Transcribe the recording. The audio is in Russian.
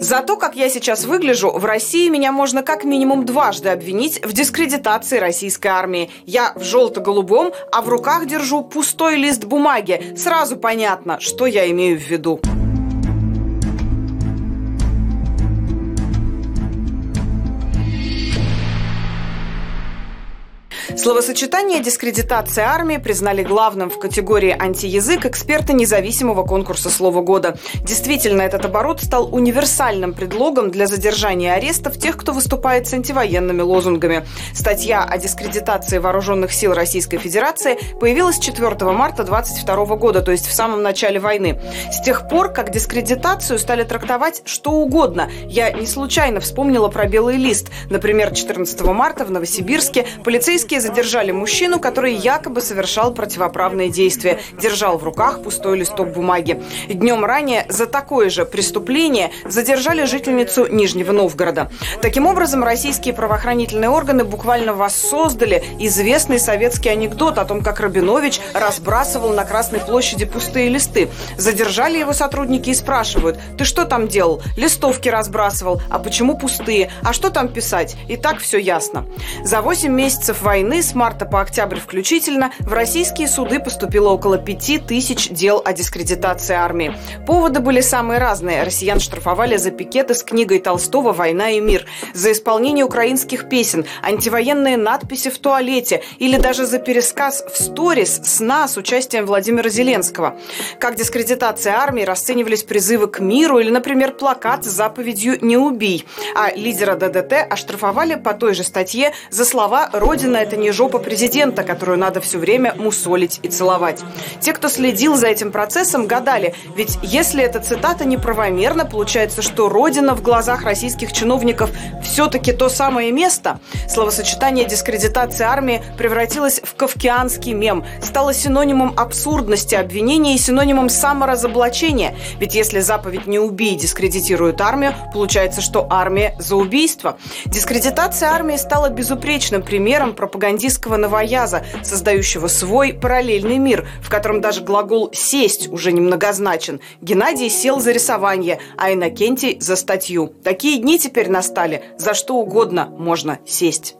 За то, как я сейчас выгляжу, в России меня можно как минимум дважды обвинить в дискредитации российской армии. Я в желто-голубом, а в руках держу пустой лист бумаги. Сразу понятно, что я имею в виду. Словосочетание «дискредитация армии» признали главным в категории «антиязык» эксперты независимого конкурса «Слово года». Действительно, этот оборот стал универсальным предлогом для задержания и арестов тех, кто выступает с антивоенными лозунгами. Статья о дискредитации вооруженных сил Российской Федерации появилась 4 марта 2022 года, то есть в самом начале войны. С тех пор, как дискредитацию стали трактовать что угодно. Я не случайно вспомнила про «Белый лист». Например, 14 марта в Новосибирске полицейские задержали мужчину, который якобы совершал противоправные действия, держал в руках пустой листок бумаги. Днем ранее за такое же преступление задержали жительницу Нижнего Новгорода. Таким образом, российские правоохранительные органы буквально воссоздали известный советский анекдот о том, как Рабинович разбрасывал на Красной площади пустые листы. Задержали его сотрудники и спрашивают: «Ты что там делал? Листовки разбрасывал. А почему пустые? А что там писать?» И так все ясно. За 8 месяцев войны, с марта по октябрь включительно, в российские суды поступило около 5000 дел о дискредитации армии. Поводы были самые разные. Россиян штрафовали за пикеты с книгой Толстого «Война и мир», за исполнение украинских песен, антивоенные надписи в туалете или даже за пересказ в сторис сна с участием Владимира Зеленского. Как дискредитация армии расценивались призывы к миру или, например, плакат с заповедью «Не убий». А лидера ДДТ оштрафовали по той же статье за слова «Родина – это не жопа президента, которую надо все время мусолить и целовать». Те, кто следил за этим процессом, гадали: ведь если эта цитата неправомерна, получается, что Родина в глазах российских чиновников все-таки то самое место? Словосочетание «дискредитация армии» превратилось в кавкианский мем, стало синонимом абсурдности обвинения и синонимом саморазоблачения. Ведь если заповедь «Не убий» дискредитирует армию, получается, что армия за убийство. Дискредитация армии стала безупречным примером пропагандистского новояза, создающего свой параллельный мир, в котором даже глагол «сесть» уже немногозначен. Геннадий сел за рисование, а Иннокентий за статью. Такие дни теперь настали, за что угодно можно сесть.